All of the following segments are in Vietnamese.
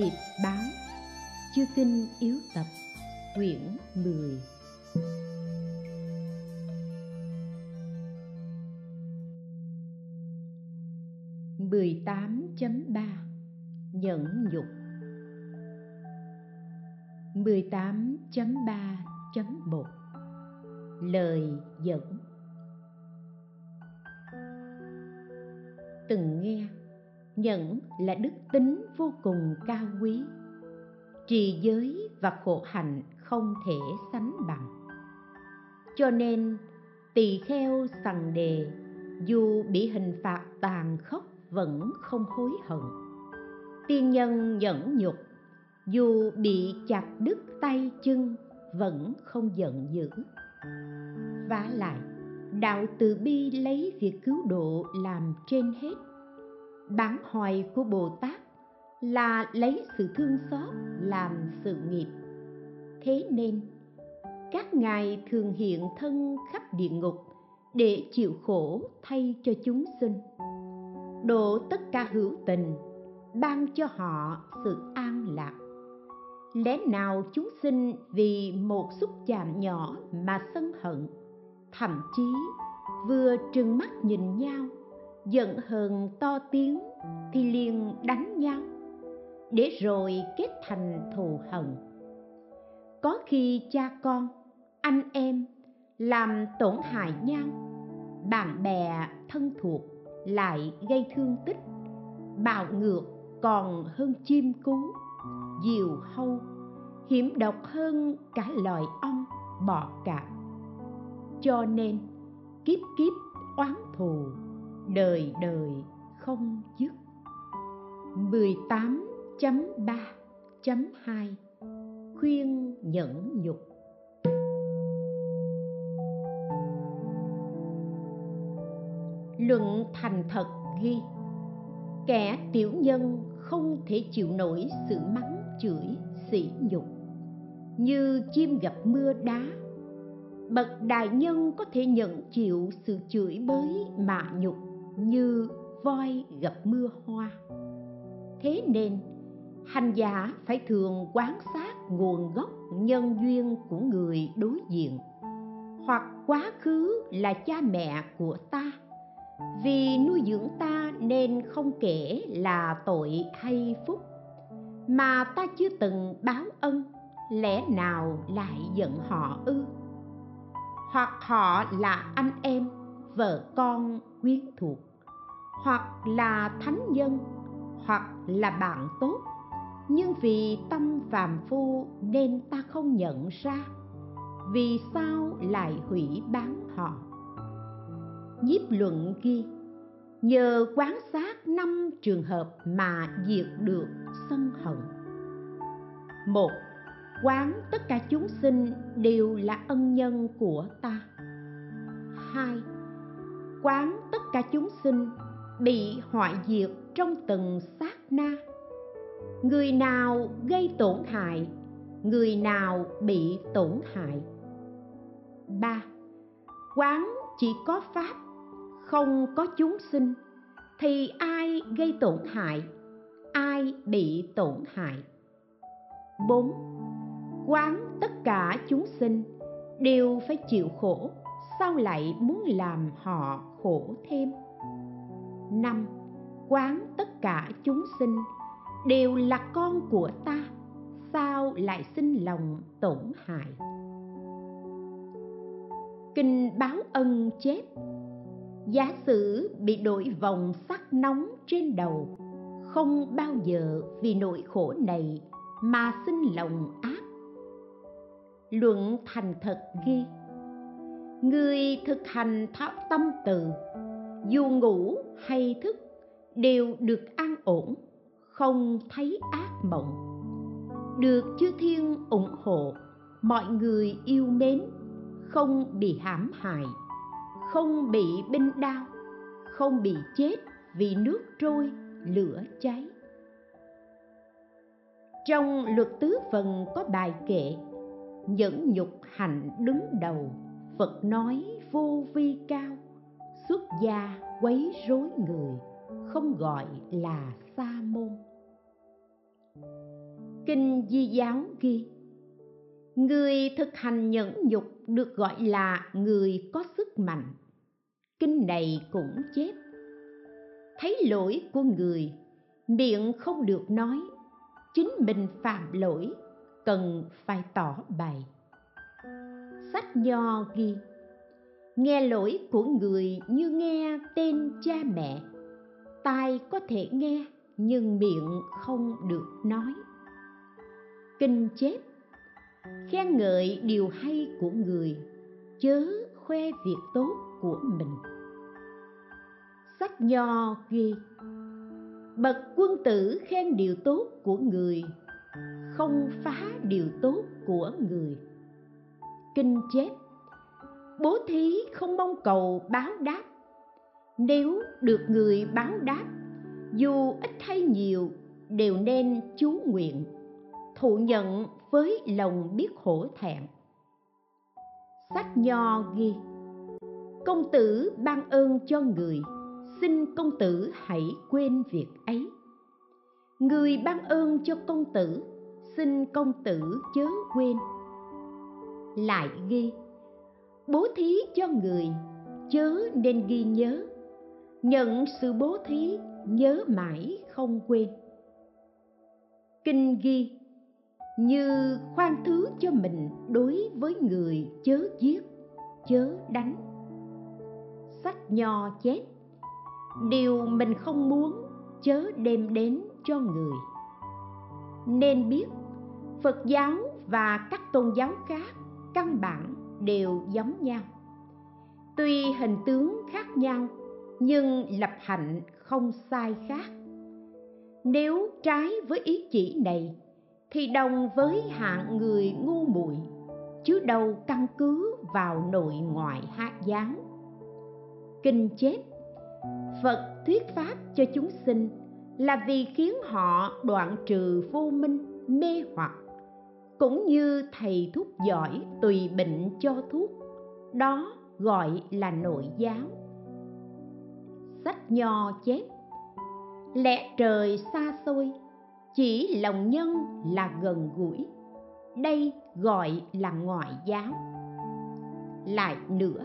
Nghiệp báo. Chư kinh yếu tập quyển 10. Mười 18.3 Nhẫn nhục. 18.3.1 Lời dẫn. Từng nghe nhẫn là đức tính vô cùng cao quý, trì giới và khổ hạnh không thể sánh bằng. Cho nên tỳ kheo Sằng Đề dù bị hình phạt tàn khốc vẫn không hối hận. Tiên nhân nhẫn nhục dù bị chặt đứt tay chân vẫn không giận dữ. Vả lại, đạo từ bi lấy việc cứu độ làm trên hết. Bản hoài của Bồ Tát là lấy sự thương xót làm sự nghiệp. Thế nên các ngài thường hiện thân khắp địa ngục để chịu khổ thay cho chúng sinh, độ tất cả hữu tình, ban cho họ sự an lạc. Lẽ nào chúng sinh vì một xúc chạm nhỏ mà sân hận, thậm chí vừa trừng mắt nhìn nhau, giận hờn to tiếng thì liền đánh nhau, để rồi kết thành thù hận. Có khi cha con, anh em làm tổn hại nhau, bạn bè thân thuộc lại gây thương tích, bạo ngược còn hơn chim cú, diều hâu, hiểm độc hơn cả loài ong, bọ cạp. Cho nên kiếp kiếp oán thù, đời đời không dứt. 18.3.2 Khuyên nhẫn nhục. Luận Thành Thật ghi: kẻ tiểu nhân không thể chịu nổi sự mắng chửi sỉ nhục, như chim gặp mưa đá. Bậc đại nhân có thể nhận chịu sự chửi bới mạ nhục như voi gặp mưa hoa. Thế nên hành giả phải thường quan sát nguồn gốc nhân duyên của người đối diện, hoặc quá khứ là cha mẹ của ta, vì nuôi dưỡng ta nên không kể là tội hay phúc, mà ta chưa từng báo ân, lẽ nào lại giận họ ư? Hoặc họ là anh em, vợ con, quyến thuộc, hoặc là thánh nhân, hoặc là bạn tốt, nhưng vì tâm phàm phu nên ta không nhận ra, vì sao lại hủy bán họ? Nhiếp luận ghi: nhờ quán sát 5 trường hợp mà diệt được sân hận. 1. Quán tất cả chúng sinh đều là ân nhân của ta. 2. Quán tất cả chúng sinh bị hoại diệt trong từng sát na. Người nào gây tổn hại, người nào bị tổn hại. 3. Quán chỉ có pháp, không có chúng sinh, thì ai gây tổn hại, ai bị tổn hại. 4. Quán tất cả chúng sinh đều phải chịu khổ, sao lại muốn làm họ khổ thêm. 5. Quán tất cả chúng sinh đều là con của ta, sao lại sinh lòng tổn hại. Kinh Báo Ân chép: giả sử bị đội vòng sắt nóng trên đầu, không bao giờ vì nỗi khổ này mà sinh lòng ác. Luận Thành Thật ghi: người thực hành thảo tâm từ, dù ngủ hay thức đều được an ổn, không thấy ác mộng, được chư thiên ủng hộ, mọi người yêu mến, không bị hãm hại, không bị binh đao, không bị chết vì nước trôi, lửa cháy. Trong Luật Tứ Phần có bài kệ: nhẫn nhục hạnh đứng đầu, Phật nói vô vi cao, xuất gia quấy rối người, không gọi là sa môn. Kinh Di Giáo ghi: người thực hành nhẫn nhục được gọi là người có sức mạnh. Kinh này cũng chép: thấy lỗi của người, miệng không được nói, chính mình phạm lỗi, cần phải tỏ bày. Sách Nho ghi: nghe lỗi của người như nghe tên cha mẹ, tai có thể nghe nhưng miệng không được nói. Kinh chép: khen ngợi điều hay của người, chớ khoe việc tốt của mình. Sách Nho ghi: bậc quân tử khen điều tốt của người, không phá điều tốt của người. Kinh chép: bố thí không mong cầu báo đáp, nếu được người báo đáp, dù ít hay nhiều đều nên chú nguyện, thụ nhận với lòng biết hổ thẹn. Sách Nho ghi: công tử ban ơn cho người, xin công tử hãy quên việc ấy. Người ban ơn cho công tử, xin công tử chớ quên. Lại ghi: bố thí cho người, chớ nên ghi nhớ, nhận sự bố thí nhớ mãi không quên. Kinh ghi: như khoan thứ cho mình đối với người, chớ giết, chớ đánh. Sách Nho chép: điều mình không muốn chớ đem đến cho người. Nên biết Phật giáo và các tôn giáo khác căn bản đều giống nhau, tuy hình tướng khác nhau nhưng lập hạnh không sai khác. Nếu trái với ý chỉ này thì đồng với hạng người ngu muội, chứ đâu căn cứ vào nội ngoại hai giáo. Kinh chép: Phật thuyết pháp cho chúng sinh là vì khiến họ đoạn trừ vô minh mê hoặc, cũng như thầy thuốc giỏi tùy bệnh cho thuốc, đó gọi là nội giáo. Sách Nho chép: lẽ trời xa xôi, chỉ lòng nhân là gần gũi, đây gọi là ngoại giáo. Lại nữa,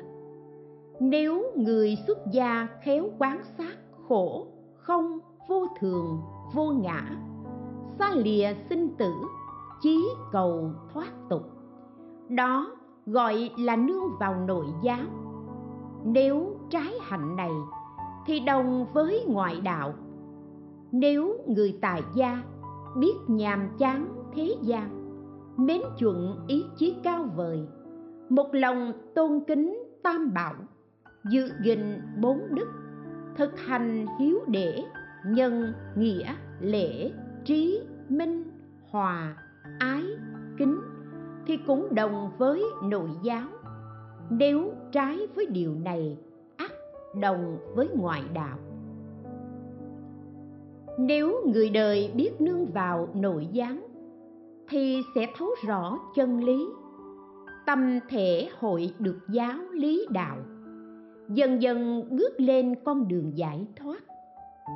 nếu người xuất gia khéo quán sát khổ, không, vô thường, vô ngã, xa lìa sinh tử, chí cầu thoát tục, đó gọi là nương vào nội giáo. Nếu trái hạnh này thì đồng với ngoại đạo. Nếu người tại gia biết nhàm chán thế gian, mến chuộng ý chí cao vời, một lòng tôn kính tam bảo, dự gìn bốn đức, thực hành hiếu đễ, nhân, nghĩa, lễ, trí, minh, hòa, ái, kính, thì cũng đồng với nội giáo. Nếu trái với điều này, ắt đồng với ngoại đạo. Nếu người đời biết nương vào nội giáo thì sẽ thấu rõ chân lý, tâm thể hội được giáo lý đạo, dần dần bước lên con đường giải thoát,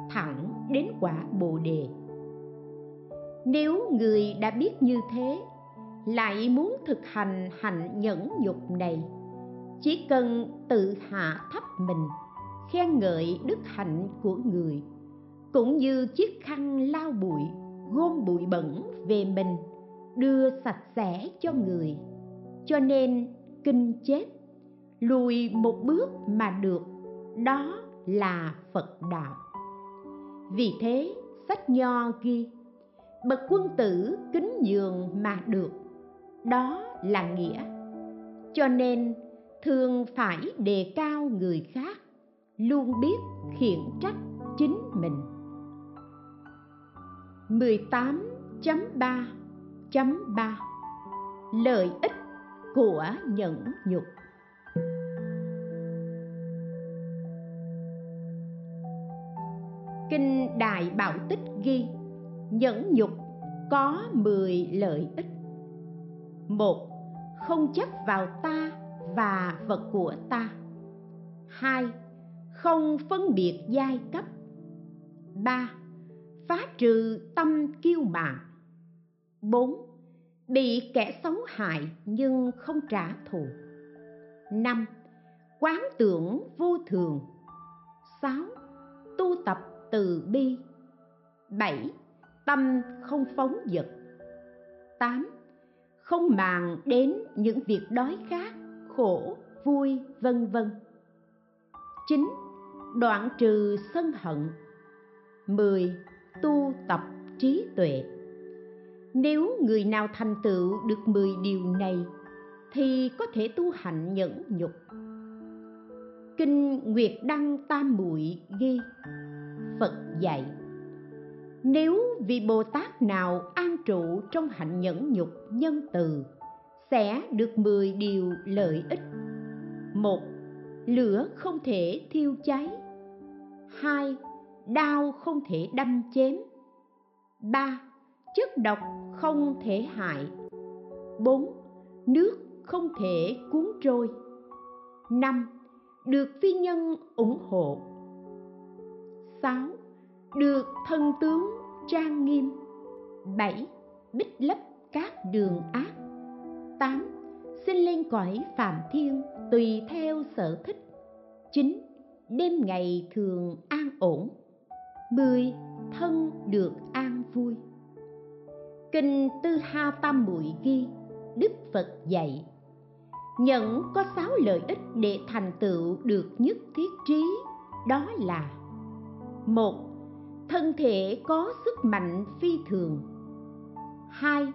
thẳng đến quả Bồ Đề. Nếu người đã biết như thế, lại muốn thực hành hạnh nhẫn nhục này, chỉ cần tự hạ thấp mình, khen ngợi đức hạnh của người, cũng như chiếc khăn lau bụi, gom bụi bẩn về mình, đưa sạch sẽ cho người. Cho nên kinh chép: lùi một bước mà được, đó là Phật đạo. Vì thế sách Nho ghi: bậc quân tử kính nhường mà được, đó là nghĩa. Cho nên thường phải đề cao người khác, luôn biết khiển trách chính mình. 18.3.3 Lợi ích của nhẫn nhục. Kinh Đại Bảo Tích ghi: nhẫn nhục có 10 lợi ích. 1. Không chấp vào ta và vật của ta. 2. Không phân biệt giai cấp. 3. Phá trừ tâm kiêu mạn. 4. Bị kẻ xấu hại nhưng không trả thù. 5. Quán tưởng vô thường. 6. Tu tập từ bi. 7. Tâm không phóng dật. 8. Không màng đến những việc đói khát, khổ, vui, vân vân. 9. Đoạn trừ sân hận. 10. Tu tập trí tuệ. Nếu người nào thành tựu được 10 điều này thì có thể tu hạnh nhẫn nhục. Kinh Nguyệt Đăng Tam Muội ghi: Phật dạy, nếu vị Bồ Tát nào an trụ trong hạnh nhẫn nhục nhân từ sẽ được 10 điều lợi ích. 1. Lửa không thể thiêu cháy. 2. Đao không thể đâm chém. 3. Chất độc không thể hại. 4. Nước không thể cuốn trôi. 5. Được phi nhân ủng hộ. 6. Được thân tướng trang nghiêm. 7. Bích lấp các đường ác. 8. Sinh lên cõi Phạm Thiên tùy theo sở thích. 9. Đêm ngày thường an ổn. 10. Thân được an vui. Kinh Tư Ha Tam Muội ghi: Đức Phật dạy, nhẫn có 6 lợi ích để thành tựu được nhất thiết trí, đó là: 1. Thân thể có sức mạnh phi thường. 2.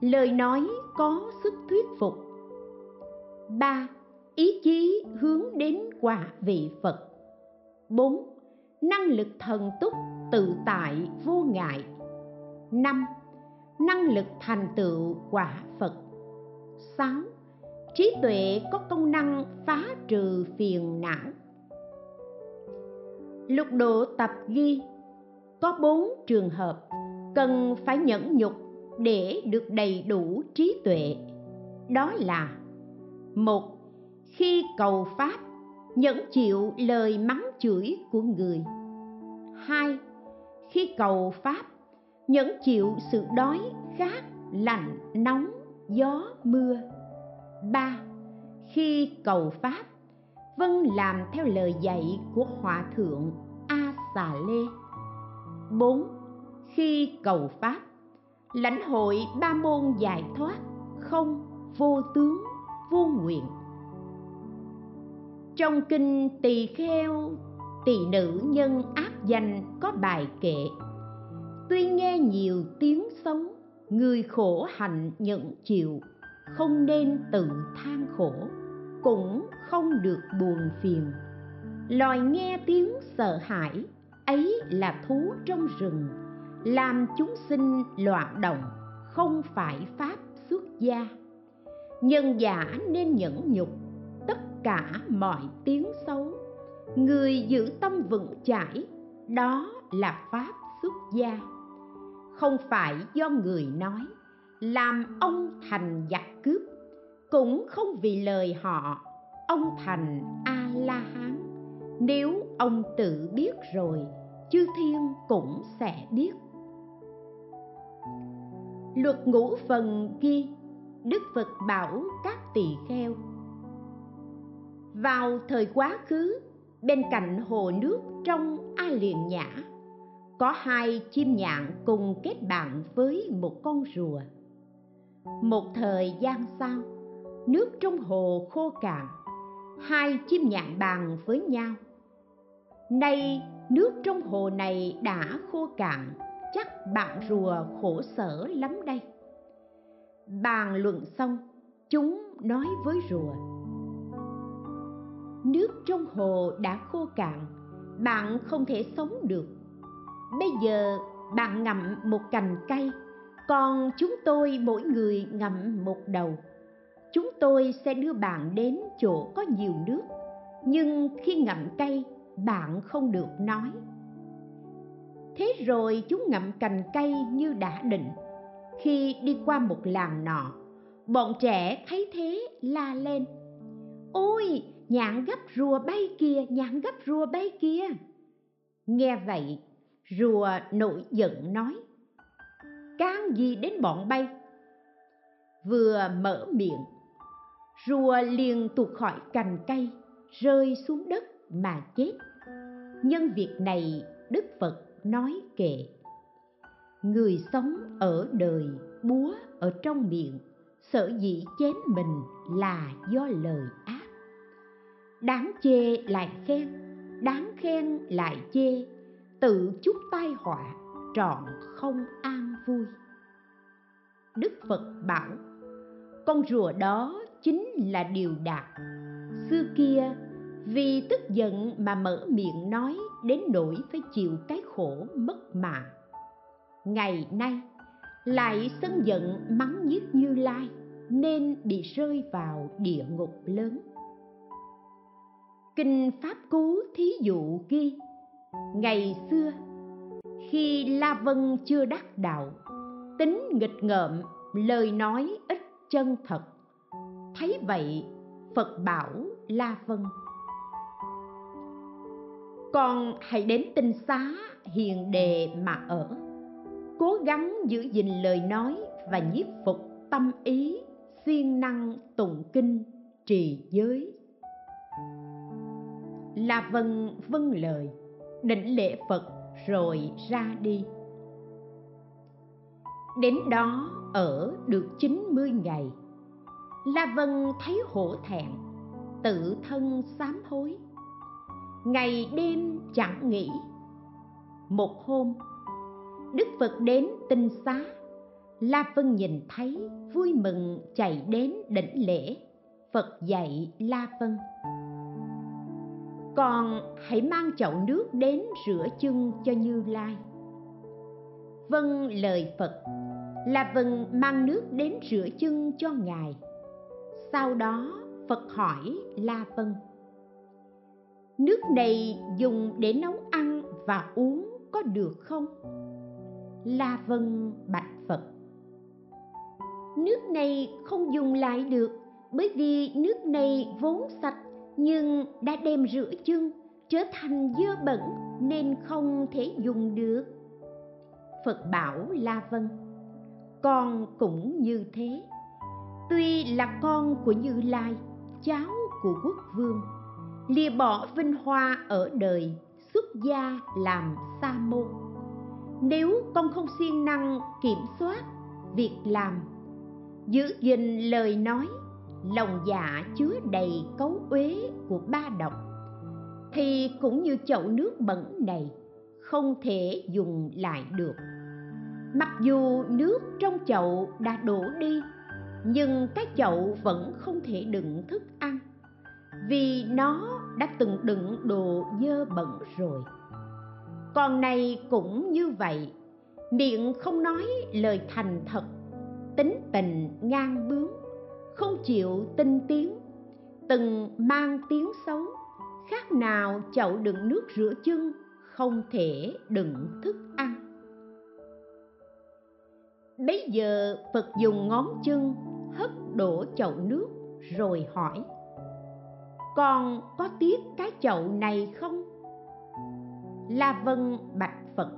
Lời nói có sức thuyết phục. 3. Ý chí hướng đến quả vị Phật. 4. Năng lực thần túc tự tại vô ngại. 5. Năng lực thành tựu quả Phật. 6. Trí tuệ có công năng phá trừ phiền não. Lục Độ Tập ghi: Có 4 trường hợp cần phải nhẫn nhục để được đầy đủ trí tuệ, đó là: 1. Khi cầu pháp, nhẫn chịu lời mắng chửi của người. 2. Khi cầu pháp, nhẫn chịu sự đói khát, lạnh, nóng, gió, mưa. 3. Khi cầu pháp, vâng làm theo lời dạy của Hòa Thượng A Xà Lê. 4. Khi cầu pháp, lãnh hội 3 môn giải thoát, không, vô tướng, vô nguyện. Trong kinh Tỳ Kheo Tỳ Nữ Nhân Áp Danh có bài kệ: Tuy nghe nhiều tiếng xấu, người khổ hạnh nhẫn chịu, không nên tự than khổ, cũng không được buồn phiền. Loài nghe tiếng sợ hãi, ấy là thú trong rừng, làm chúng sinh loạn động, không phải pháp xuất gia. Nhân giả nên nhẫn nhục tất cả mọi tiếng xấu, người giữ tâm vững chãi, đó là pháp xuất gia. Không phải do người nói làm ông thành giặc cướp, cũng không vì lời họ ông thành A La Hán. Nếu ông tự biết rồi, chư thiên cũng sẽ biết. Luật Ngũ Phần ghi: Đức Phật bảo các tỳ kheo, vào thời quá khứ, bên cạnh hồ nước trong A Liền Nhã, có 2 chim nhạn cùng kết bạn với một con rùa. Một thời gian sau, nước trong hồ khô cạn, 2 chim nhạn bàn với nhau: Nay nước trong hồ này đã khô cạn, chắc bạn rùa khổ sở lắm đây. Bàn luận xong, chúng nói với rùa: Nước trong hồ đã khô cạn, bạn không thể sống được. Bây giờ bạn ngậm một cành cây, còn chúng tôi mỗi người ngậm một đầu. Chúng tôi sẽ đưa bạn đến chỗ có nhiều nước, nhưng khi ngậm cây, bạn không được nói. Thế rồi chúng ngậm cành cây như đã định. Khi đi qua một làng nọ, bọn trẻ thấy thế la lên: Ôi, nhạn gấp rùa bay kìa, nhạn gấp rùa bay kìa. Nghe vậy, rùa nổi giận nói: can gì đến bọn bay. Vừa mở miệng, rùa liền tuột khỏi cành cây, rơi xuống đất mà chết. Nhân việc này Đức Phật nói kệ: người sống ở đời, búa ở trong miệng, sở dĩ chém mình là do lời ác. Đáng chê lại khen, đáng khen lại chê, tự chuốc tai họa trọn không an vui. Đức Phật bảo, con rùa đó chính là Điều Đạt. Xưa kia vì tức giận mà mở miệng nói đến nỗi phải chịu cái khổ mất mạng. Ngày nay lại sân giận mắng nhiếc Như Lai nên bị rơi vào địa ngục lớn. Kinh Pháp Cú thí dụ ghi, ngày xưa khi La Vân chưa đắc đạo, tính nghịch ngợm, lời nói ít chân thật. Thấy vậy Phật bảo La Vân, con hãy đến Tinh Xá Hiền Đề mà ở, cố gắng giữ gìn lời nói và nhiếp phục tâm ý, siêng năng tụng kinh trì giới. La Vân vâng lời, định lễ Phật rồi ra đi. Đến đó ở được 90 ngày, La Vân thấy hổ thẹn, tự thân sám hối, ngày đêm chẳng nghỉ. Một hôm Đức Phật đến Tinh Xá, La Vân nhìn thấy vui mừng chạy đến đảnh lễ. Phật dạy La Vân, con hãy mang chậu nước đến rửa chân cho Như Lai. Vâng lời Phật, La Vân mang nước đến rửa chân cho Ngài. Sau đó Phật hỏi La Vân, nước này dùng để nấu ăn và uống có được không? La Vân bạch Phật, nước này không dùng lại được, bởi vì nước này vốn sạch nhưng đã đem rửa chân trở thành dơ bẩn nên không thể dùng được. Phật bảo La Vân, con cũng như thế. Tuy là con của Như Lai, cháu của quốc vương, lìa bỏ vinh hoa ở đời, xuất gia làm sa môn, nếu con không siêng năng kiểm soát việc làm, giữ gìn lời nói, lòng dạ chứa đầy cấu uế của ba độc, thì cũng như chậu nước bẩn này, không thể dùng lại được. Mặc dù nước trong chậu đã đổ đi, nhưng cái chậu vẫn không thể đựng thức ăn, vì nó đã từng đựng đồ dơ bẩn rồi. Con này cũng như vậy, miệng không nói lời thành thật, tính tình ngang bướng, không chịu tinh tiến, từng mang tiếng xấu, khác nào chậu đựng nước rửa chân không thể đựng thức ăn. Bấy giờ Phật dùng ngón chân hất đổ chậu nước rồi hỏi, con có tiếc cái chậu này không? La Vân bạch Phật,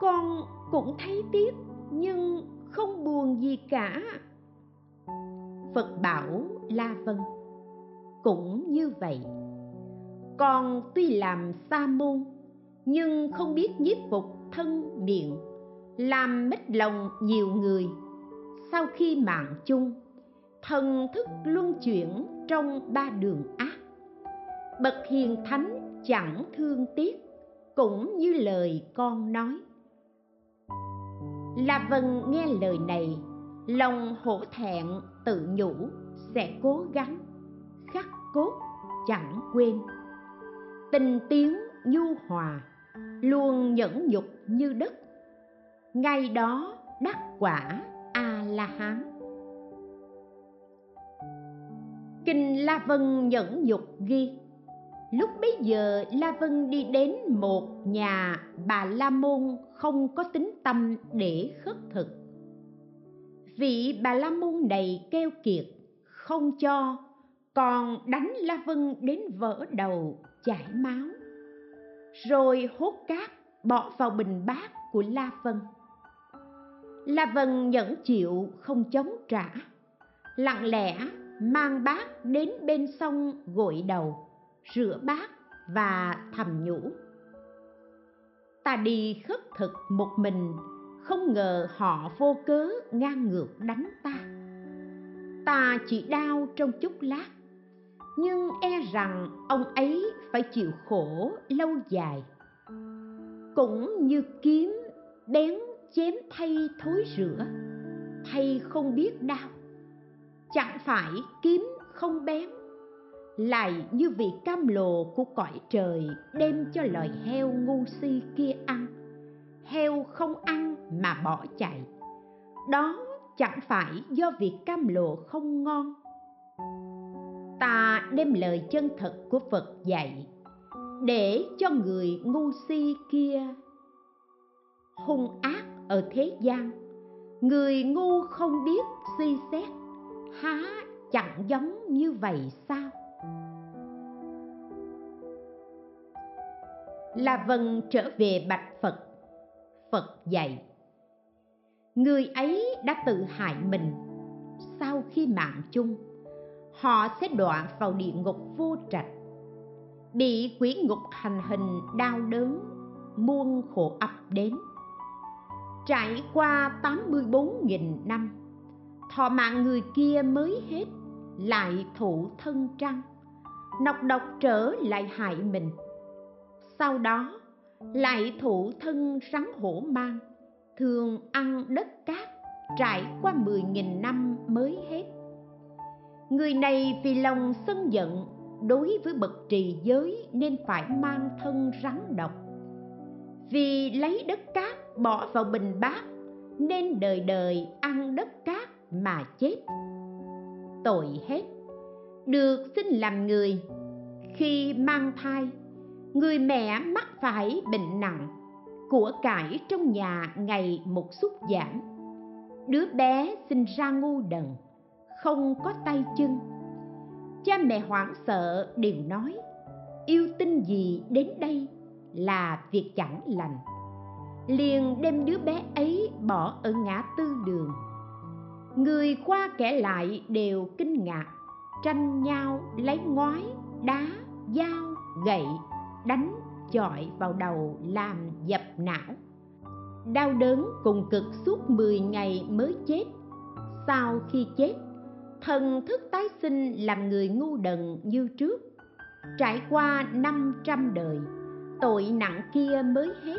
con cũng thấy tiếc nhưng không buồn gì cả. Phật bảo La Vân, cũng như vậy, con tuy làm sa môn nhưng không biết nhiếp phục thân miệng, làm mít lòng nhiều người. Sau khi mạng chung, thần thức luân chuyển trong ba đường ác. Bậc hiền thánh chẳng thương tiếc, cũng như lời con nói. La Vân nghe lời này, lòng hổ thẹn tự nhủ sẽ cố gắng khắc cốt chẳng quên, tình tiếng nhu hòa, luôn nhẫn nhục như đất. Ngay đó đắc quả A-la-hán. Kinh La Vân Nhẫn Nhục ghi, lúc bấy giờ La Vân đi đến một nhà Bà La Môn không có tín tâm để khất thực. Vị Bà La Môn này keo kiệt, không cho, còn đánh La Vân đến vỡ đầu chảy máu, rồi hốt cát bỏ vào bình bát của La Vân. La Vân nhẫn chịu không chống trả, lặng lẽ mang bát đến bên sông gội đầu, rửa bát và thầm nhủ: ta đi khất thực một mình, không ngờ họ vô cớ ngang ngược đánh ta. Ta chỉ đau trong chốc lát, nhưng e rằng ông ấy phải chịu khổ lâu dài. Cũng như kiếm bén chém thay thối rữa, thay không biết đau, chẳng phải kiếm không bén, lại như vị cam lồ của cõi trời đem cho loài heo ngu si kia ăn. Heo không ăn mà bỏ chạy, đó chẳng phải do việc cam lồ không ngon. Ta đem lời chân thật của Phật dạy để cho người ngu si kia hung ác ở thế gian. Người ngu không biết suy xét, há chẳng giống như vậy sao? La Vân trở về bạch Phật. Phật dạy: người ấy đã tự hại mình, sau khi mạng chung, họ sẽ đọa vào địa ngục vô trạch, bị quỷ ngục hành hình đau đớn, muôn khổ ập đến. Trải qua 84.000 năm, thọ mạng người kia mới hết, lại thụ thân trăng, nọc độc trở lại hại mình. Sau đó lại thụ thân rắn hổ mang, thường ăn đất cát, trải qua 10.000 năm mới hết. Người này vì lòng sân giận đối với bậc trì giới nên phải mang thân rắn độc. Vì lấy đất cát bỏ vào bình bát nên đời đời ăn đất cát mà chết. Tội hết, được xin làm người. Khi mang thai, người mẹ mắc phải bệnh nặng, của cải trong nhà ngày một sút giảm. Đứa bé sinh ra ngu đần, không có tay chân. Cha mẹ hoảng sợ đều nói: yêu tinh gì đến đây, là việc chẳng lành. Liền đem đứa bé ấy bỏ ở ngã tư đường. Người qua kẻ lại đều kinh ngạc, tranh nhau lấy ngói, đá, dao, gậy đánh chọi vào đầu làm dập não. Đau đớn cùng cực suốt 10 ngày mới chết. Sau khi chết, thần thức tái sinh làm người ngu đần như trước. Trải qua 500 đời, tội nặng kia mới hết.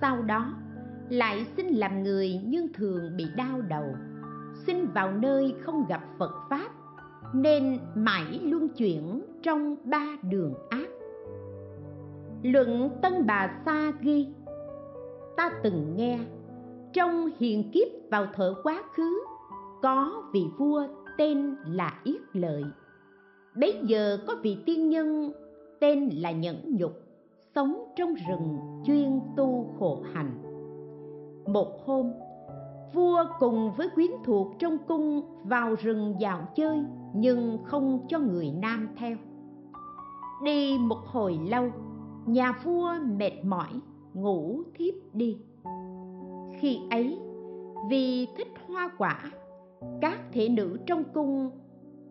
Sau đó lại xin làm người, nhưng thường bị đau đầu, xin vào nơi không gặp Phật pháp, nên mãi luân chuyển trong ba đường ác. Luận Tân Bà Sa ghi: ta từng nghe trong hiền kiếp vào thuở quá khứ, có vị vua tên là Yết Lợi. Bấy giờ có vị tiên nhân tên là Nhẫn Nhục, sống trong rừng chuyên tu khổ hạnh. Một hôm, vua cùng với quyến thuộc trong cung vào rừng dạo chơi, nhưng không cho người nam theo. Đi một hồi lâu, nhà vua mệt mỏi ngủ thiếp đi. Khi ấy, vì thích hoa quả, các thị nữ trong cung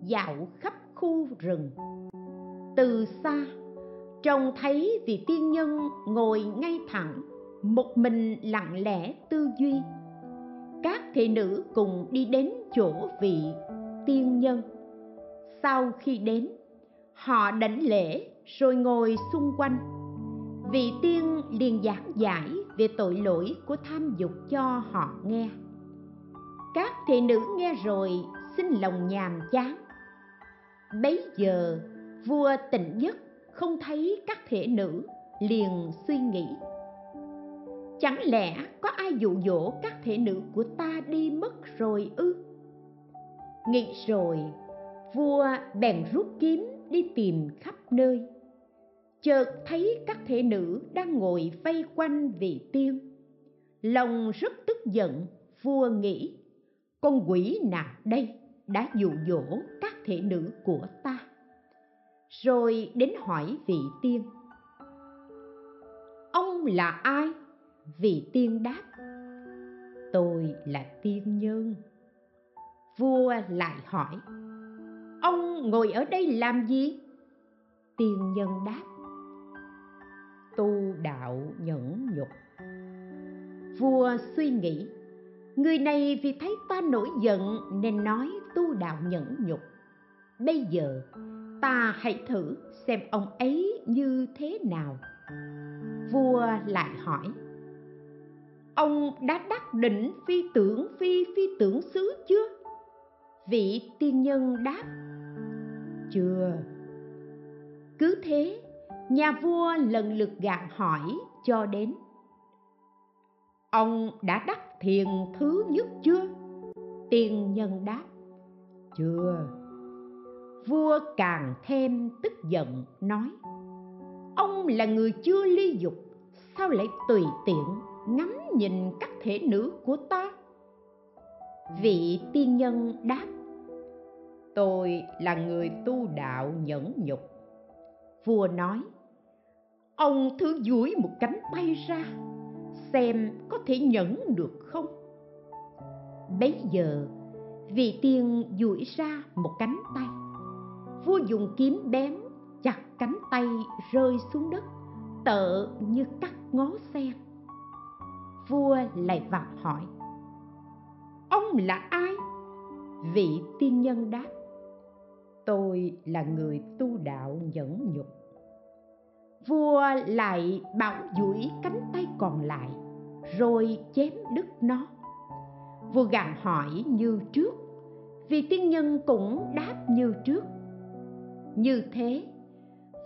dạo khắp khu rừng. Từ xa trông thấy vị tiên nhân ngồi ngay thẳng, một mình lặng lẽ tư duy. Các thị nữ cùng đi đến chỗ vị tiên nhân. Sau khi đến, họ đảnh lễ rồi ngồi xung quanh. Vị tiên liền giảng giải về tội lỗi của tham dục cho họ nghe. Các thị nữ nghe rồi xin lòng nhàm chán. Bấy giờ vua tỉnh giấc, không thấy các thị nữ, liền suy nghĩ: chẳng lẽ có ai dụ dỗ các thị nữ của ta đi mất rồi ư? Nghĩ rồi, vua bèn rút kiếm đi tìm khắp nơi. Chợt thấy các thị nữ đang ngồi vây quanh vị tiên. Lòng rất tức giận, vua nghĩ: con quỷ nào đây đã dụ dỗ các thị nữ của ta? Rồi đến hỏi vị tiên: ông là ai? Vị tiên đáp: tôi là tiên nhân. Vua lại hỏi, ông ngồi ở đây làm gì? Tiên nhân đáp, tu đạo nhẫn nhục. Vua suy nghĩ, người này vì thấy ta nổi giận nên nói tu đạo nhẫn nhục. Bây giờ ta hãy thử xem ông ấy như thế nào. Vua lại hỏi, ông đã đắc định phi tưởng xứ chưa? Vị tiên nhân đáp, chưa. Cứ thế nhà vua lần lượt gặng hỏi cho đến, ông đã đắc thiền thứ nhất chưa? Tiên nhân đáp, chưa. Vua càng thêm tức giận nói, ông là người chưa ly dục, sao lại tùy tiện ngắm nhìn các thể nữ của ta? Vị tiên nhân đáp, tôi là người tu đạo nhẫn nhục. Vua nói, ông thử duỗi một cánh bay ra xem có thể nhẫn được không. Bấy giờ vị tiên duỗi ra một cánh tay. Vua dùng kiếm bén chặt cánh tay rơi xuống đất, tựa như cắt ngó sen. Vua lại vặn hỏi, ông là ai? Vị tiên nhân đáp, tôi là người tu đạo nhẫn nhục. Vua lại bảo duỗi cánh tay còn lại rồi chém đứt nó. Vua gặng hỏi như trước, vị tiên nhân cũng đáp như trước. Như thế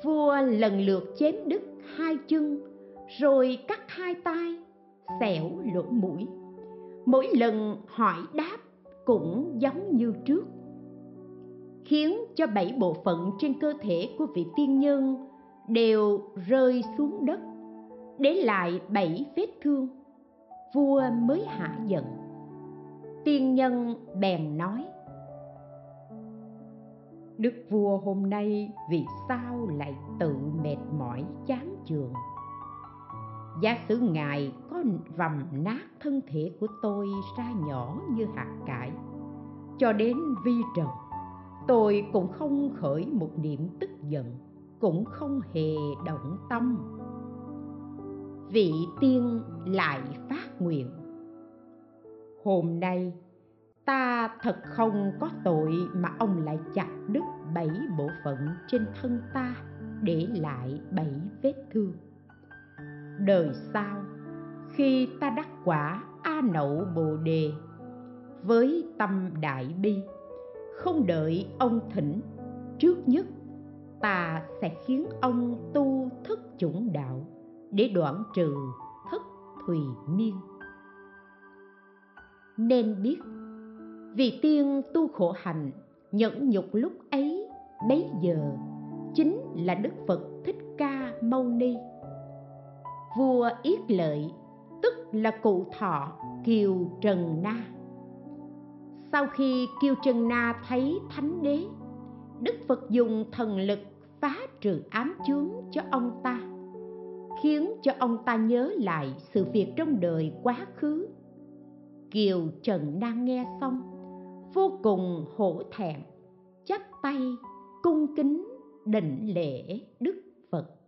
vua lần lượt chém đứt hai chân rồi cắt hai tay, xẻo lỗ mũi. Mỗi lần hỏi đáp cũng giống như trước, khiến cho 7 bộ phận trên cơ thể của vị tiên nhân đều rơi xuống đất, để lại 7 vết thương. Vua mới hạ giận. Tiên nhân bèn nói, đức vua hôm nay vì sao lại tự mệt mỏi chán chường? Giả sử ngài có vầm nát thân thể của tôi ra nhỏ như hạt cải, cho đến vi trần, tôi cũng không khởi một niệm tức giận, cũng không hề động tâm. Vị tiên lại phát nguyện, hôm nay ta thật không có tội mà ông lại chặt đứt 7 bộ phận trên thân ta, để lại 7 vết thương. Đời sau khi ta đắc quả A Nậu Bồ Đề với tâm đại bi, không đợi ông thỉnh, trước nhất ta sẽ khiến ông tu thất chủng đạo, để đoạn trừ thất thùy miên. Nên biết vị tiên tu khổ hạnh nhẫn nhục lúc ấy, bấy giờ chính là Đức Phật Thích Ca Mâu Ni. Vua Yết Lợi tức là cụ thọ Kiều Trần Na. Sau khi Kiều Trần Na thấy Thánh Đế, Đức Phật dùng thần lực phá trừ ám chướng cho ông ta, khiến cho ông ta nhớ lại sự việc trong đời quá khứ. Kiều Trần Na nghe xong vô cùng hổ thẹn, chắp tay cung kính đảnh lễ Đức Phật.